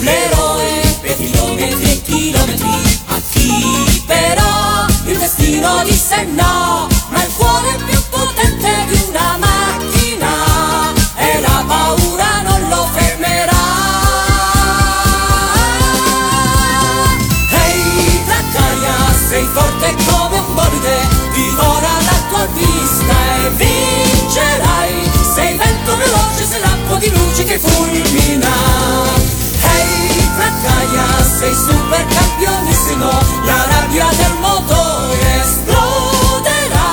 l'eroe per chilometri e chilometri, a chi però il destino disse no, ma il cuore più potente di una macchina e la paura non lo fermerà. Ehi, Tracaia, sei forte come un bolide, divora la tua vista e vincerai, sei vento veloce, sei lampo di luci che fulmina. Ehi, Tracaia, sei super campionissimo, la rabbia del motore esploderà,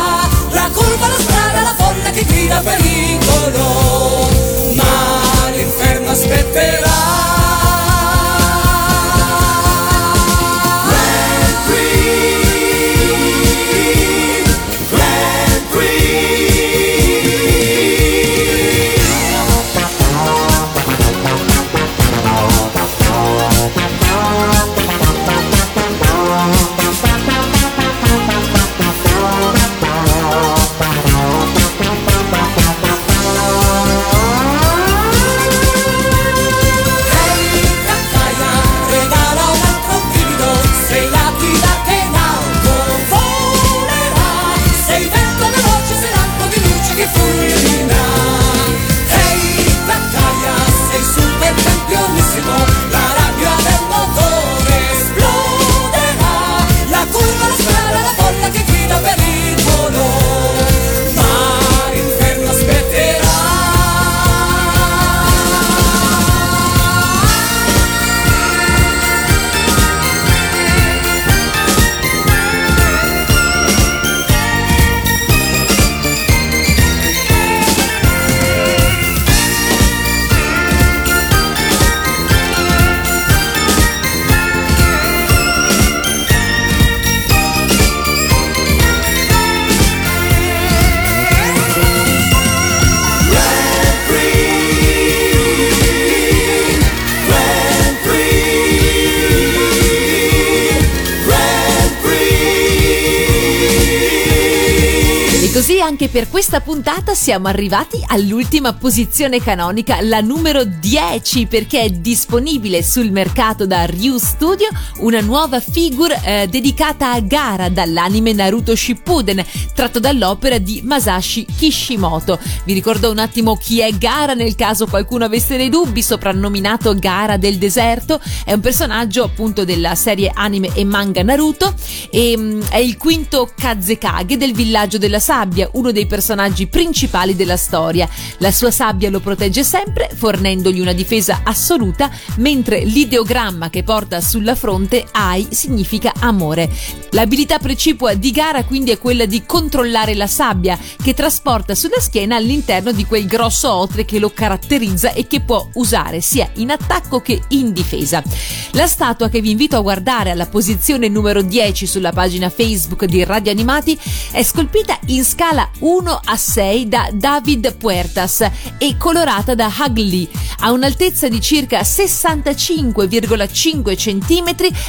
la curva, la strada, la folla che grida pericolo, ma l'inferno aspetterà. Così anche per questa puntata siamo arrivati all'ultima posizione canonica, la numero 10, perché è disponibile sul mercato da Ryu Studio una nuova figure dedicata a Gara dall'anime Naruto Shippuden, tratto dall'opera di Masashi Kishimoto. Vi ricordo un attimo chi è Gara nel caso qualcuno avesse dei dubbi. Soprannominato Gara del deserto, è un personaggio appunto della serie anime e manga Naruto e è il quinto Kazekage del villaggio della sabbia, uno dei personaggi principali della storia. La sua sabbia lo protegge sempre, fornendogli una difesa assoluta, mentre l'ideogramma che porta sulla fronte, Ai, significa amore. L'abilità precipua di Gara quindi è quella di controllare la sabbia, che trasporta sulla schiena all'interno di quel grosso otre che lo caratterizza e che può usare sia in attacco che in difesa. La statua che vi invito a guardare alla posizione numero 10 sulla pagina Facebook di Radio Animati è scolpita in scala 1:6 da David Puertas e colorata da Hug Lee. Ha un'altezza di circa 65,5 cm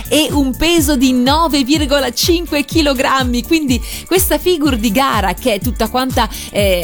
e un peso di 9,5 kg. Quindi questa figure di Gara, che è tutta quanta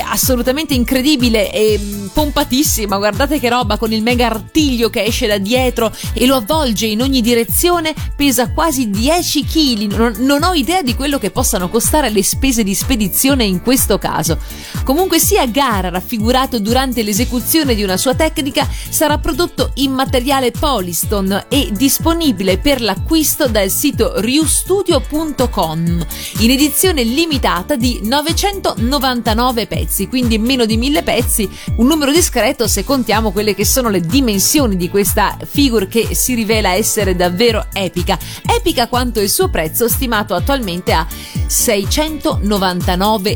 assolutamente incredibile e pompatissima, guardate che roba, con il mega artiglio che esce da dietro e lo avvolge in ogni direzione, pesa quasi 10 kg. Non ho idea di quello che possano costare le spese di spedizione in questo questo caso. Comunque sia, Gara, raffigurato durante l'esecuzione di una sua tecnica, sarà prodotto in materiale Polystone e disponibile per l'acquisto dal sito ryustudio.com in edizione limitata di 999 pezzi, quindi meno di 1000 pezzi, un numero discreto se contiamo quelle che sono le dimensioni di questa figure che si rivela essere davvero epica, epica quanto il suo prezzo, stimato attualmente a $699,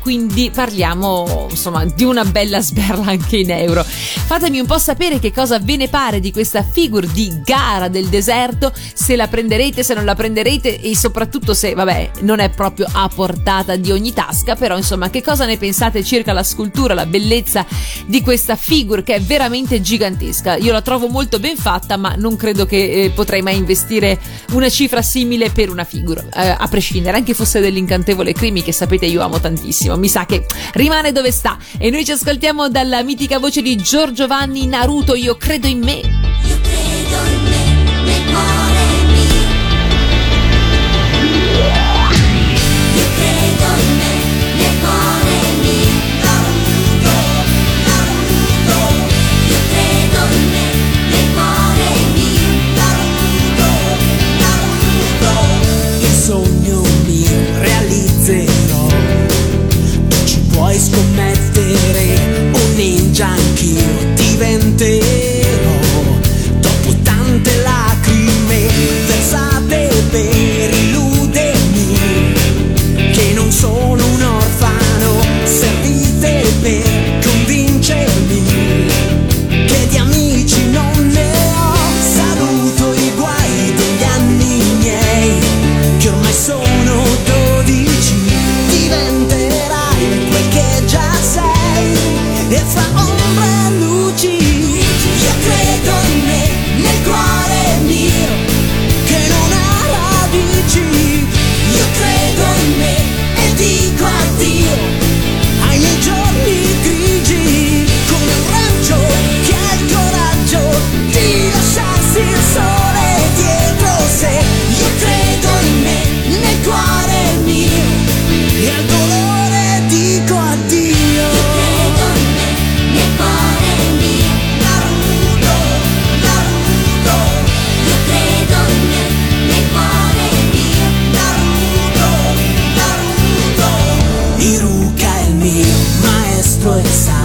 quindi parliamo insomma di una bella sberla anche in euro. Fatemi un po' sapere che cosa ve ne pare di questa figure di Gara del deserto, se la prenderete, se non la prenderete, e soprattutto se, vabbè, non è proprio a portata di ogni tasca, però insomma che cosa ne pensate circa la scultura, la bellezza di questa figure che è veramente gigantesca. Io la trovo molto ben fatta, ma non credo che potrei mai investire una cifra simile per una figure, a prescindere, anche fosse dell'incantevole Crimi, che sapete io amo tantissimo. Mi sa che rimane dove sta, e noi ci ascoltiamo dalla mitica voce di Giorgiovanni Naruto, Io credo in me. Io credo in me, memoria. Puoi scommettere, un ninja anch'io diventerò, dopo tante lacrime versate per illudermi, che non sono un orfano, servite per convincermi, che di amici non ne ho. Saluto i guai degli anni miei, che ormai sono 12, diventerai quel che già sei, e fra ombre e luci. Io credo in me, nel cuore mio, che non ha radici. Io credo in me e dico addio ai miei giorni grigi, come un raggio che ha il coraggio di lasciarsi il sole dietro sé. Io credo in me, nel cuore mio, e al dolore dico addio. Io credo in me, nel cuore mio, Naruto, Naruto. Io credo in me, nel cuore mio, Naruto, Naruto. Iruka è il mio maestro e sa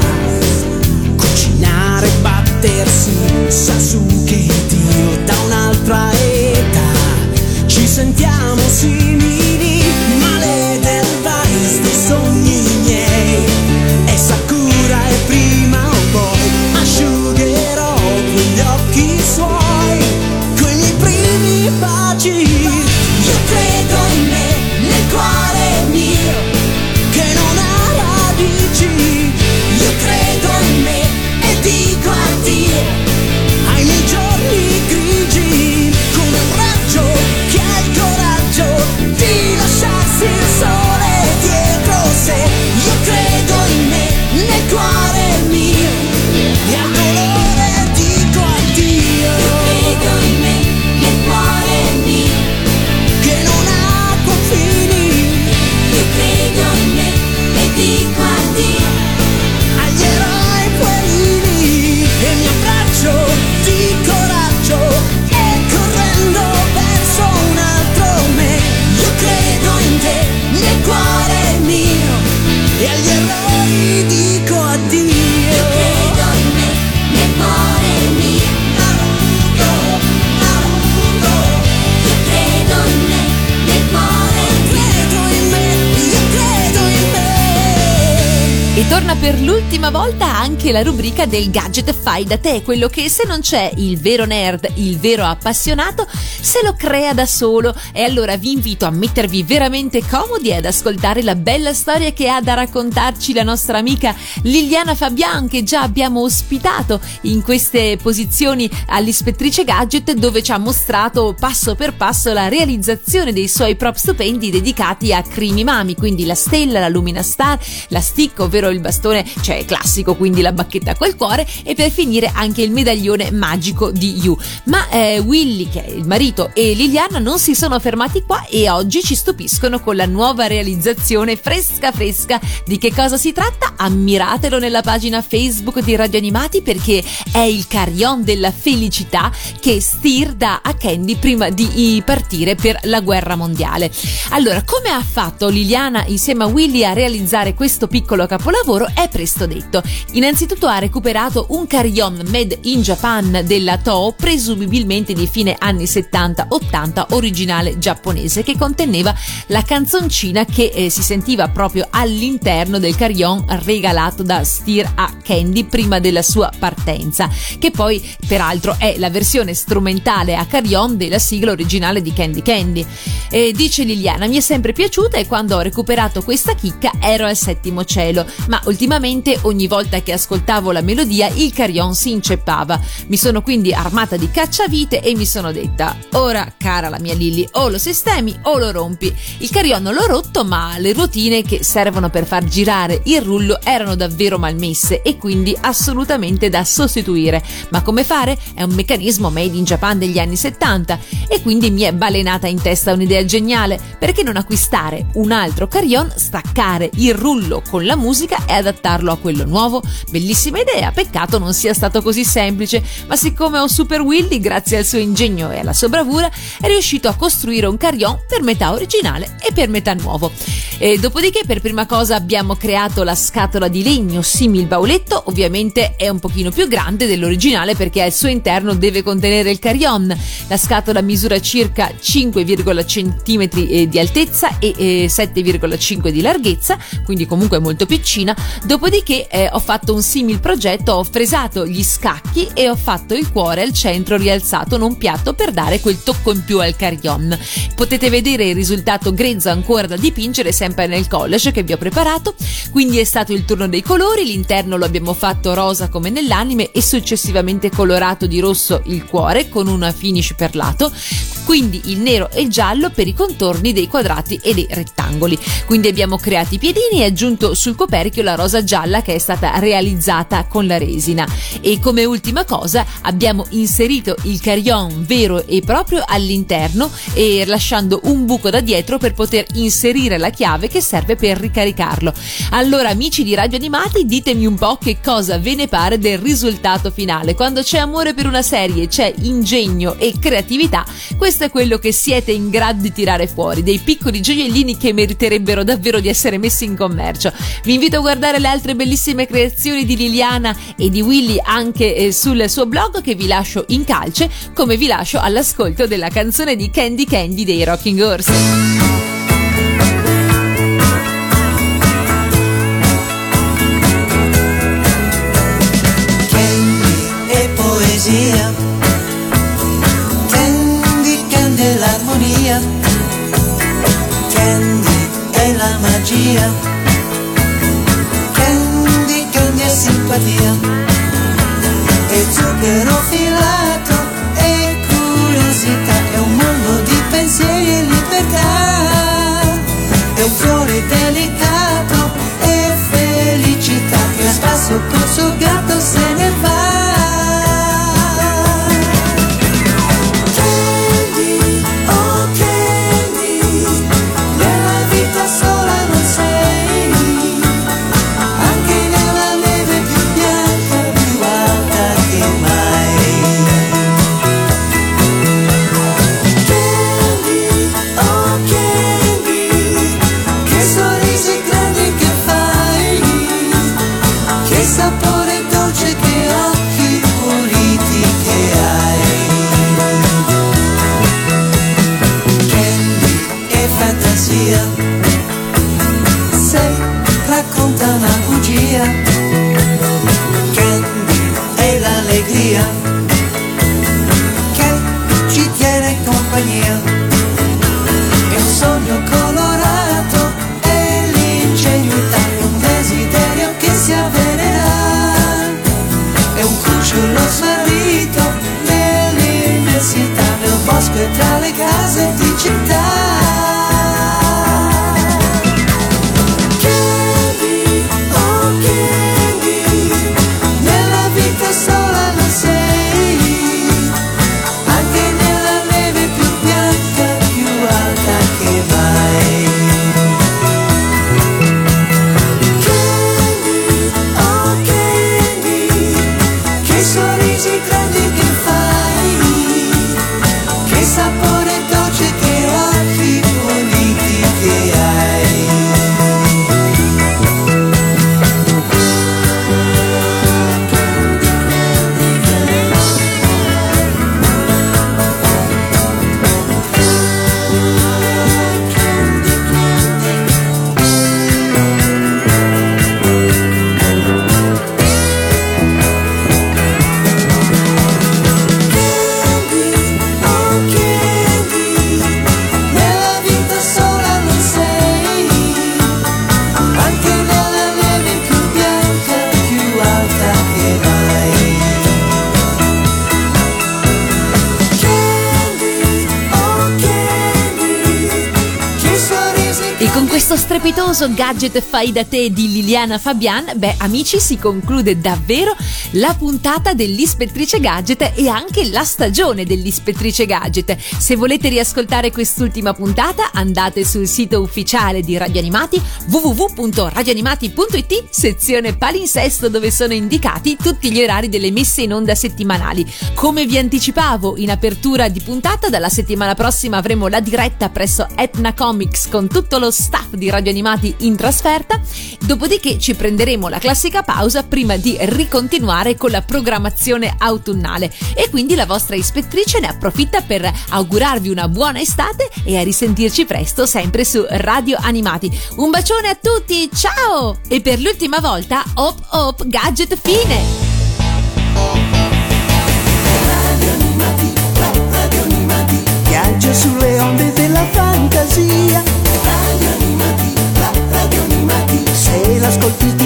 cucinare e battersi. Sasuke, Dio da un'altra età, ci sentiamo simili, male del vice dei sogni miei, e Sakura è prima o poi, asciugherò quegli occhi suoi, coi miei primi baci. Io credo in me, nel cuore mio, che non ha radici. Io credo in me e dico addio ai miei giorni grigi, come un raggio che ha il coraggio di lasciarsi il sole dietro sé. Io credo in me, nel cuore mio, e al dolore dico addio. Io credo in me, nel cuore mio, che non ha confini. Io credo in me e dico addio agli eroi puerini, e mi abbraccio di coraggio e correndo verso un altro me. Io credo in te, nel cuore mio, e agli errori dico addio. Io credo in me, nel cuore mio, Naruto, Naruto. Io credo in me, nel cuore mio. Credo in me, io credo in me. E torna per l'ultima volta anche la rubrica del gadget fai da te, quello che se non c'è il vero nerd, il vero appassionato, se lo crea da solo. E allora vi invito a mettervi veramente comodi ed ascoltare la bella storia che ha da raccontarci la nostra amica Liliana Fabian, che già abbiamo ospitato in queste posizioni all'Ispettrice Gadget, dove ci ha mostrato passo per passo la realizzazione dei suoi prop stupendi dedicati a Crimimami, quindi la stella, la lumina star, la stick, ovvero il bastone, cioè classico, quindi la bacchetta col cuore, e per finire anche il medaglione magico di Yu. Ma Willy, che è il marito, e Liliana non si sono fermati qua e oggi ci stupiscono con la nuova realizzazione fresca. Di che cosa si tratta? Ammiratelo nella pagina Facebook di Radio Animati, perché è il carillon della felicità che Steer dà a Candy prima di partire per la guerra mondiale. Allora, come ha fatto Liliana insieme a Willy a realizzare questo piccolo capolavoro è presto detto. Innanzitutto ha recuperato un carillon made in Japan della Toho, presumibilmente di fine anni 70-80, originale giapponese, che conteneva la canzoncina che si sentiva proprio all'interno del carillon regalato da Steer a Candy prima della sua partenza, che poi peraltro è la versione strumentale a carillon della sigla originale di Candy. Dice Liliana: mi è sempre piaciuta e quando ho recuperato questa chicca ero al settimo cielo, ma ultimamente ogni volta che ascoltavo la melodia il carillon si inceppava. Mi sono quindi armata di cacciavite e mi sono detta: ora cara la mia Lily, o lo sistemi o lo rompi. Il carillon non l'ho rotto, ma le ruotine che servono per far girare il rullo erano davvero malmesse e quindi assolutamente da sostituire. Ma come fare? È un meccanismo made in Japan degli anni 70 e quindi mi è balenata in testa un'idea geniale: perché non acquistare un altro carillon, staccare il rullo con la musica e adattarlo a quello nuovo? Bellissima idea, peccato non sia stato così semplice, ma siccome ho Super Willy, grazie al suo ingegno e alla sua bravura, è riuscito a costruire un carillon per metà originale e per metà nuovo. E dopodiché per prima cosa abbiamo creato la scatola di legno simil bauletto, ovviamente è un pochino più grande dell'originale perché al suo interno deve contenere il carillon. La scatola misura circa 5,5 centimetri di altezza e 7,5 di larghezza, quindi comunque molto piccina. Dopodiché ho fatto un simil progetto, ho fresato gli scacchi e ho fatto il cuore al centro rialzato in un piatto per dare quel tocco in più al carillon. Potete vedere il risultato grezzo ancora da dipingere sempre nel collage che vi ho preparato. Quindi è stato il turno dei colori, l'interno lo abbiamo fatto rosa come nell'anime e successivamente colorato di rosso il cuore con un finish perlato, quindi il nero e il giallo per i contorni dei quadrati e dei rettangoli. Quindi abbiamo creato i piedini e aggiunto sul coperchio la rosa gialla che è stata realizzata con la resina. E come ultima cosa abbiamo inserito il carillon vero e proprio all'interno e lasciando un buco da dietro per poter inserire la chiave che serve per ricaricarlo. Allora amici di Radio Animati, ditemi un po' che cosa ve ne pare del risultato finale. Quando c'è amore per una serie, c'è ingegno e creatività, questo è quello che siete in grado di tirare fuori, dei piccoli gioiellini che meriterebbero davvero di essere messi in commercio. Vi invito a guardare le altre bellissime creazioni di Liliana e di Willy anche sul suo blog, che vi lascio in calce, come vi lascio all'ascolto della canzone di Candy Candy dei Rocking Horse. Candy, candy l'armonia, candy è la magia, candy, candy è simpatia, e zucchero filato e curiosità, è un mondo di pensieri e libertà, è un fiore delicato e felicità, che a spasso col suo gatto se ne va. Candy, oh candy. questo strepitoso gadget fai da te di Liliana Fabian, beh amici, si conclude davvero la puntata dell'Ispettrice Gadget e anche la stagione dell'Ispettrice Gadget. Se volete riascoltare quest'ultima puntata andate sul sito ufficiale di Radio Animati www.radioanimati.it, sezione palinsesto, dove sono indicati tutti gli orari delle messe in onda settimanali. Come vi anticipavo in apertura di puntata, dalla settimana prossima avremo la diretta presso Etna Comics con tutto lo staff di Radio Animati in trasferta, dopodiché ci prenderemo la classica pausa prima di ricontinuare con la programmazione autunnale. E quindi la vostra ispettrice ne approfitta per augurarvi una buona estate e a risentirci presto sempre su Radio Animati. Un bacione a tutti, ciao! E per l'ultima volta, hop hop gadget fine! Viaggia sulle onde della fantasia. Radio Animati, la Radio Animati. Se l'ascolti